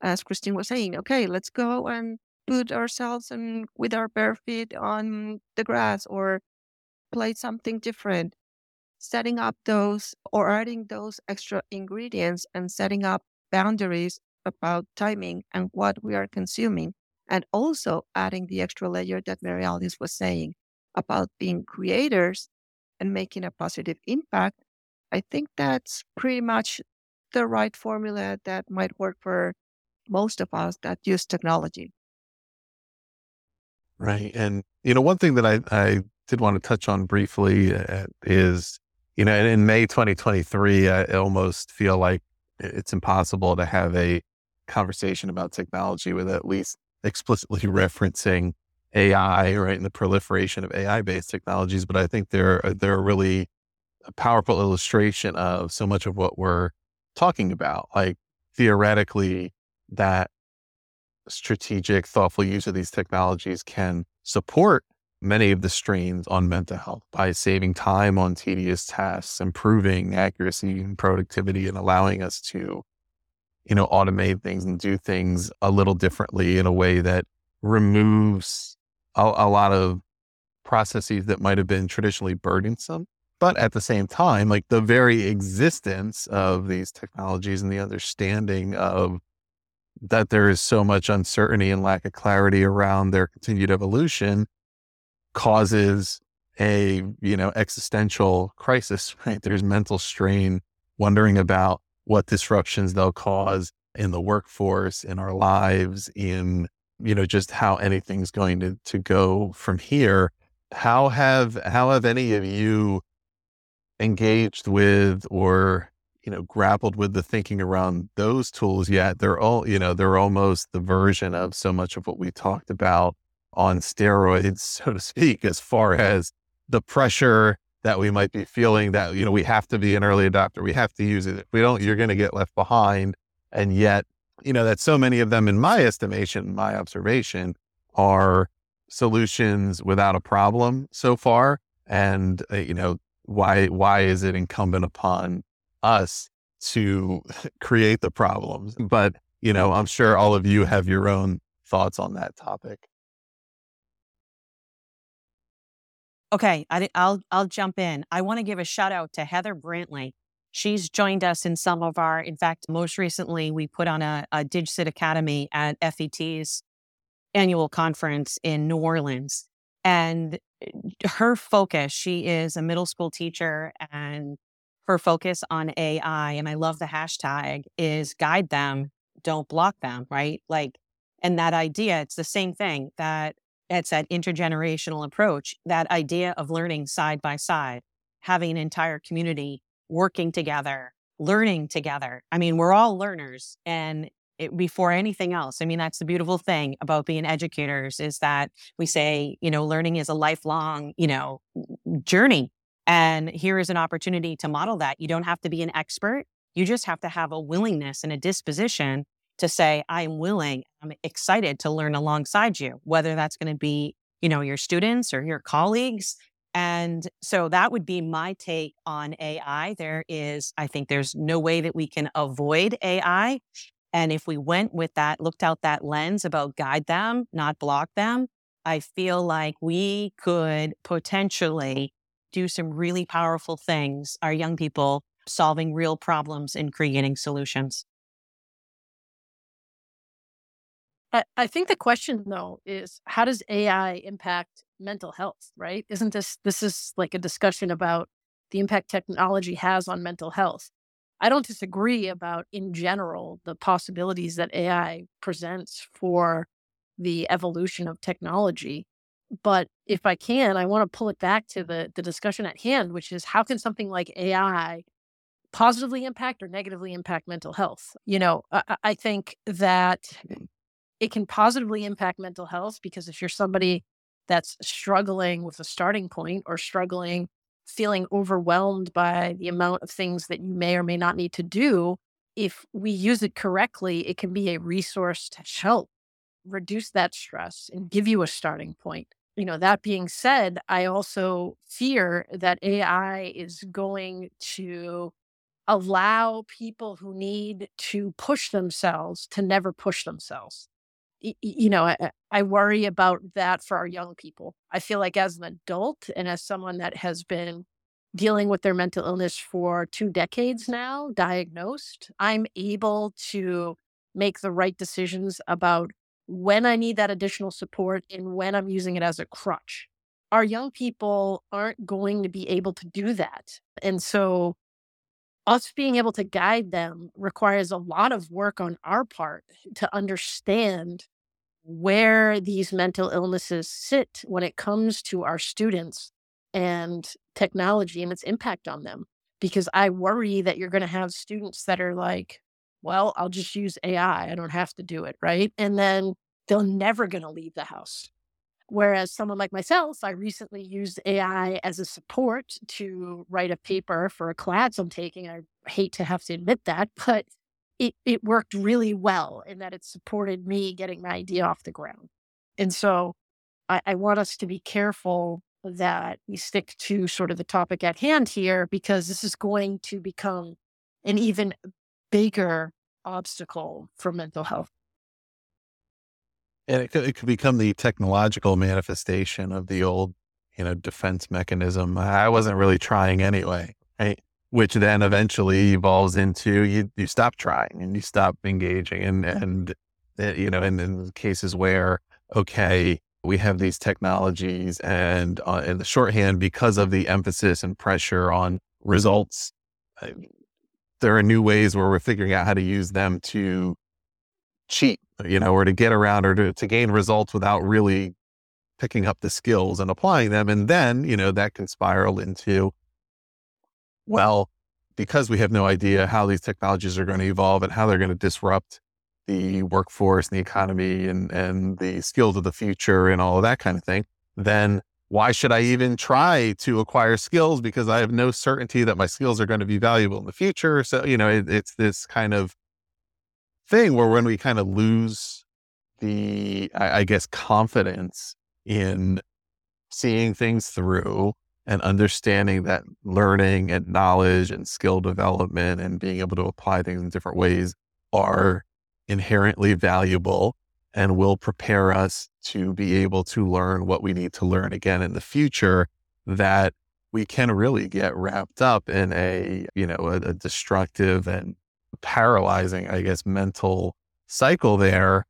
As Christine was saying, okay, let's go and put ourselves and with our bare feet on the grass or play something different. Setting up those or adding those extra ingredients and setting up boundaries about timing and what we are consuming. And also adding the extra layer that Marialice was saying about being creators and making a positive impact. I think that's pretty much the right formula that might work for most of us that use technology. Right. And, one thing that I did want to touch on briefly is, in May 2023, I almost feel like it's impossible to have a conversation about technology with at least explicitly referencing AI, right, and the proliferation of AI-based technologies. But I think they're really a powerful illustration of so much of what we're talking about. Like theoretically, that strategic, thoughtful use of these technologies can support many of the strains on mental health by saving time on tedious tasks, improving accuracy and productivity, and allowing us to, automate things and do things a little differently in a way that removes a lot of processes that might have been traditionally burdensome. But at the same time, like the very existence of these technologies and the understanding of that there is so much uncertainty and lack of clarity around their continued evolution causes a, existential crisis, right? There's mental strain, wondering about what disruptions they'll cause in the workforce, in our lives, in, just how anything's going to go from here. How have any of you engaged with or, grappled with the thinking around those tools yet? They're all, they're almost the version of so much of what we talked about on steroids, so to speak, as far as the pressure that we might be feeling that, we have to be an early adopter. We have to use it. If we don't, you're going to get left behind. And yet, that so many of them, in my estimation, my observation, are solutions without a problem so far. And, why is it incumbent upon us to create the problems? But, I'm sure all of you have your own thoughts on that topic. Okay, I'll jump in. I want to give a shout out to Heather Brantley. She's joined us in some of our, in fact, most recently, we put on a DigCit Academy at FET's annual conference in New Orleans. And her focus, she is a middle school teacher, and her focus on AI, and I love the hashtag, is guide them, don't block them, right? Like, and that idea, it's the same thing that it's that intergenerational approach, that idea of learning side by side, having an entire community working together, learning together. I mean, we're all learners, and before anything else, I mean, that's the beautiful thing about being educators is that we say, learning is a lifelong, journey. And here is an opportunity to model that. You don't have to be an expert. You just have to have a willingness and a disposition to say, I'm willing, I'm excited to learn alongside you, whether that's going to be, your students or your colleagues. And so that would be my take on AI. I think there's no way that we can avoid AI. And if we went with that, looked out that lens about guide them, not block them, I feel like we could potentially do some really powerful things, our young people solving real problems and creating solutions. I think the question, though, is how does AI impact mental health, right? Isn't this is like a discussion about the impact technology has on mental health. I don't disagree about, in general, the possibilities that AI presents for the evolution of technology. But if I can, I want to pull it back to the discussion at hand, which is how can something like AI positively impact or negatively impact mental health? I think that it can positively impact mental health because if you're somebody that's struggling with a starting point or struggling feeling overwhelmed by the amount of things that you may or may not need to do, if we use it correctly, it can be a resource to help reduce that stress and give you a starting point. That being said, I also fear that AI is going to allow people who need to push themselves to never push themselves. I worry about that for our young people. I feel like as an adult and as someone that has been dealing with their mental illness for 2 decades now, diagnosed, I'm able to make the right decisions about when I need that additional support and when I'm using it as a crutch. Our young people aren't going to be able to do that. And so us being able to guide them requires a lot of work on our part to understand where these mental illnesses sit when it comes to our students and technology and its impact on them. Because I worry that you're going to have students that are like, well, I'll just use AI. I don't have to do it, right? And then they're never going to leave the house. Whereas someone like myself, I recently used AI as a support to write a paper for a class I'm taking. I hate to have to admit that, but it worked really well in that it supported me getting my idea off the ground. And so I want us to be careful that we stick to sort of the topic at hand here, because this is going to become an even bigger obstacle for mental health. And it could become the technological manifestation of the old, defense mechanism. I wasn't really trying anyway, right? Which then eventually evolves into you stop trying and you stop engaging. And in cases where, okay, we have these technologies and the shorthand, because of the emphasis and pressure on results, there are new ways where we're figuring out how to use them to cheat, or to get around or to gain results without really picking up the skills and applying them. And then, that can spiral into, well, because we have no idea how these technologies are going to evolve and how they're going to disrupt the workforce and the economy and the skills of the future and all of that kind of thing, then why should I even try to acquire skills? Because I have no certainty that my skills are going to be valuable in the future. So, it's this kind of thing where when we kind of lose the, I guess, confidence in seeing things through and understanding that learning and knowledge and skill development and being able to apply things in different ways are inherently valuable and will prepare us to be able to learn what we need to learn again in the future, that we can really get wrapped up in a destructive and paralyzing, I guess, mental cycle there,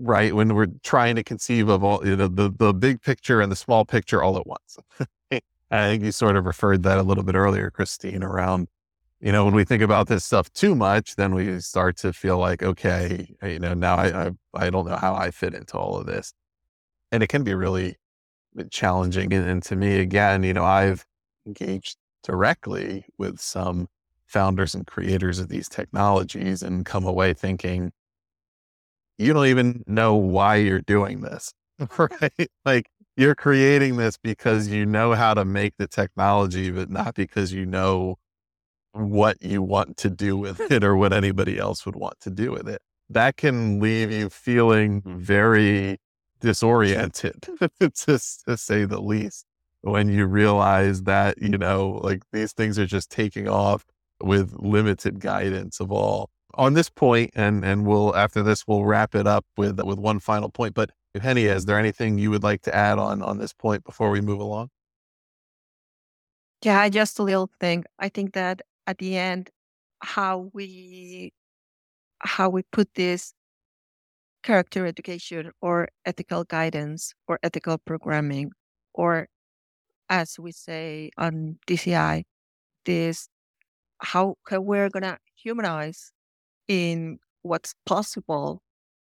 right? When we're trying to conceive of all the big picture and the small picture all at once. I think you sort of referred that a little bit earlier, Christine, around, when we think about this stuff too much, then we start to feel like, okay, now I don't know how I fit into all of this. And it can be really challenging. And to me, again, I've engaged directly with some founders and creators of these technologies and come away thinking, you don't even know why you're doing this, right? Like, you're creating this because you know how to make the technology, but not because you know what you want to do with it or what anybody else would want to do with it. That can leave you feeling very disoriented, to say the least, when you realize that, like, these things are just taking off with limited guidance of all. On this point, and we'll, after this, we'll wrap it up with one final point. But Penny, is there anything you would like to add on this point before we move along? Yeah, just a little thing. I think that at the end, how we put this character education or ethical guidance or ethical programming, or as we say on DCI, this how we're gonna humanize in what's possible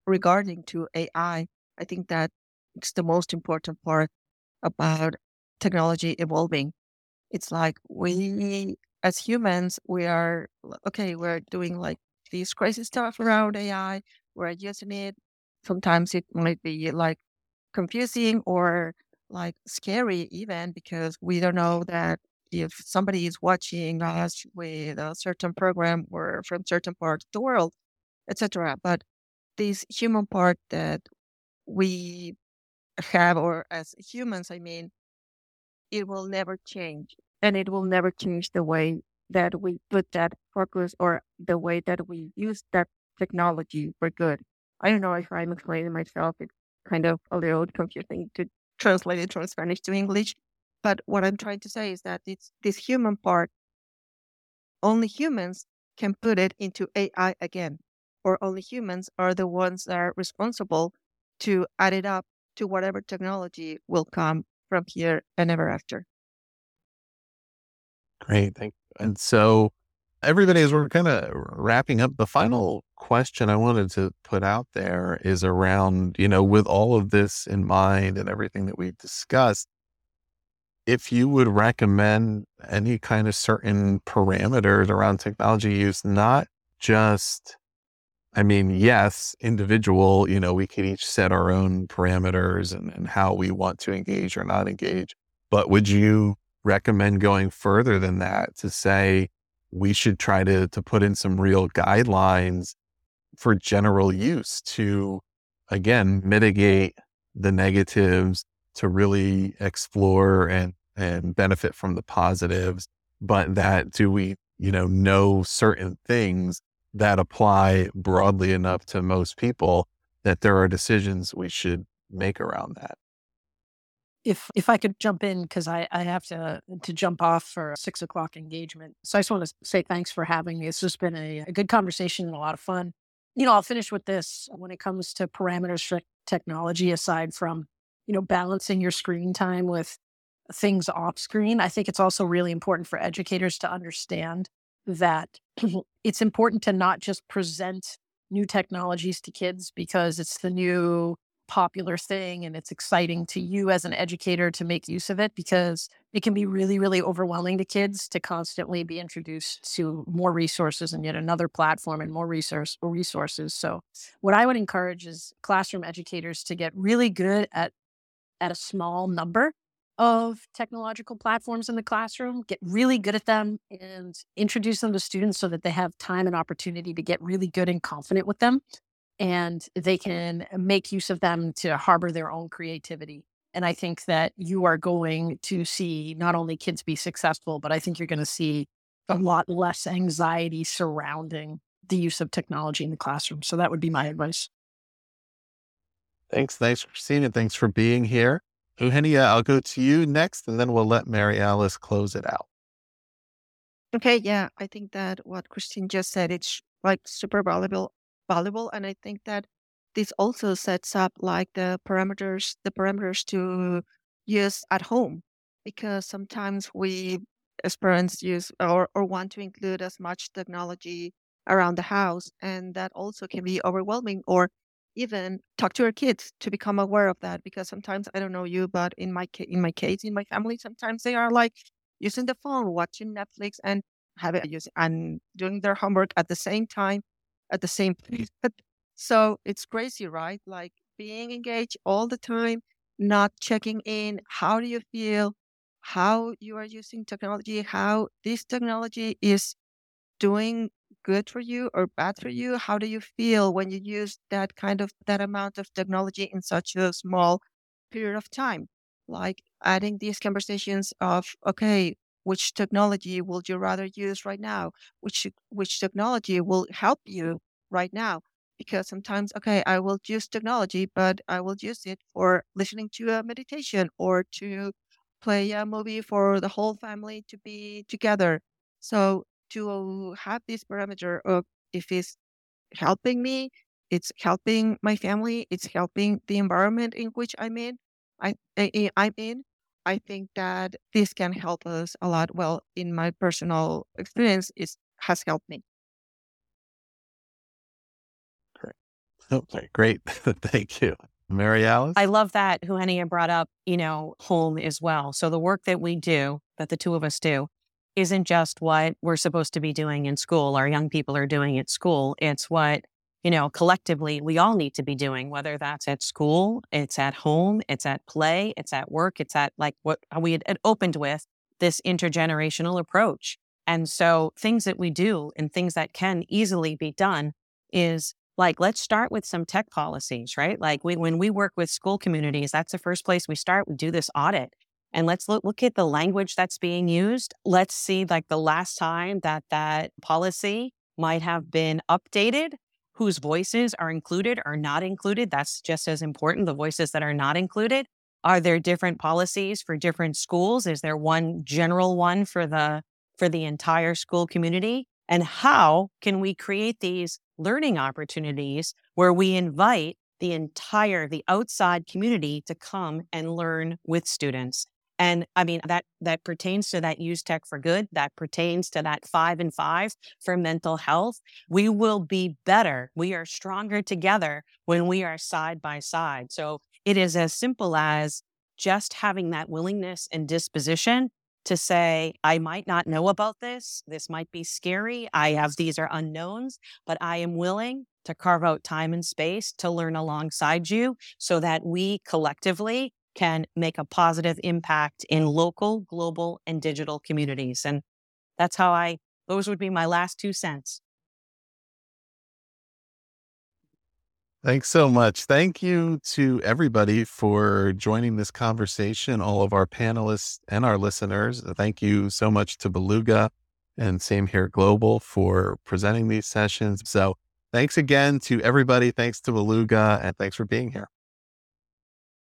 regarding to AI. I think that it's the most important part about technology evolving. It's like we, as humans, we're doing like these crazy stuff around AI. We're using it. Sometimes it might be like confusing or like scary even, because we don't know that if somebody is watching us with a certain program or from certain parts of the world, etc. But this human part that we have, or as humans, it will never change. And it will never change the way that we put that focus or the way that we use that technology for good. I don't know if I'm explaining myself. It's kind of a little confusing to translate it from Spanish to English. But what I'm trying to say is that it's this human part, only humans can put it into AI again, or only humans are the ones that are responsible to add it up to whatever technology will come from here and ever after. Great. Thank you. And so, everybody, as we're kind of wrapping up, the final question I wanted to put out there is around, with all of this in mind and everything that we've discussed, if you would recommend any kind of certain parameters around technology use, not just, yes, individual, we could each set our own parameters and how we want to engage or not engage. But would you recommend going further than that to say we should try to put in some real guidelines for general use to, again, mitigate the negatives, to really explore and benefit from the positives. But that, do we, know certain things that apply broadly enough to most people that there are decisions we should make around that? If I could jump in, because I have to jump off for a 6 o'clock engagement. So I just want to say thanks for having me. It's just been a good conversation and a lot of fun. I'll finish with this. When it comes to parameters for technology, aside from, balancing your screen time with things off screen, I think it's also really important for educators to understand that it's important to not just present new technologies to kids because it's the new popular thing and it's exciting to you as an educator to make use of it, because it can be really, really overwhelming to kids to constantly be introduced to more resources and yet another platform and more resources. So what I would encourage is classroom educators to get really good at a small number of technological platforms in the classroom, get really good at them and introduce them to students so that they have time and opportunity to get really good and confident with them. And they can make use of them to harbor their own creativity. And I think that you are going to see not only kids be successful, but I think you're going to see a lot less anxiety surrounding the use of technology in the classroom. So that would be my advice. Thanks. Thanks, Christina. Thanks for being here. Eugenia, I'll go to you next, and then we'll let Marialice close it out. Okay. Yeah. I think that what Christine just said, it's like super valuable. And I think that this also sets up like the parameters to use at home, because sometimes we as parents use or want to include as much technology around the house. And that also can be overwhelming, or even talk to your kids to become aware of that. Because sometimes, I don't know you, but in my family, sometimes they are like using the phone, watching Netflix and doing their homework at the same time. At the same place. So it's crazy, right? Like being engaged all the time, not checking in. How do you feel? How you are using technology? How this technology is doing good for you or bad for you? How do you feel when you use that amount of technology in such a small period of time? Like adding these conversations of, okay, which technology would you rather use right now? Which technology will help you right now? Because sometimes, okay, I will use technology, but I will use it for listening to a meditation or to play a movie for the whole family to be together. So to have this parameter of if it's helping me, it's helping my family, it's helping the environment in which I'm in. I think that this can help us a lot. Well, in my personal experience, it has helped me. Great. Okay, great. Thank you. Marialice? I love that Eugenia brought up, home as well. So the work that we do, that the two of us do, isn't just what we're supposed to be doing in school, our young people are doing at school. It's what, collectively we all need to be doing, whether that's at school, it's at home, it's at play, it's at work, it's at like what we had opened with, this intergenerational approach. And so things that we do and things that can easily be done is like, let's start with some tech policies, right? Like when we work with school communities, that's the first place we start. We do this audit and let's look at the language that's being used. Let's see like the last time that policy might have been updated. Whose voices are included or not included. That's just as important, the voices that are not included. Are there different policies for different schools? Is there one general one for the entire school community? And how can we create these learning opportunities where we invite the outside community to come and learn with students? And I mean, that pertains to that Use Tech for Good, that pertains to that 5 and 5 for mental health. We will be better. We are stronger together when we are side by side. So it is as simple as just having that willingness and disposition to say, I might not know about this. This might be scary. These are unknowns, but I am willing to carve out time and space to learn alongside you so that we collectively can make a positive impact in local, global, and digital communities. And those would be my last 2 cents. Thanks so much. Thank you to everybody for joining this conversation, all of our panelists and our listeners. Thank you so much to Beluga and Same Here Global for presenting these sessions. So thanks again to everybody. Thanks to Beluga, and thanks for being here.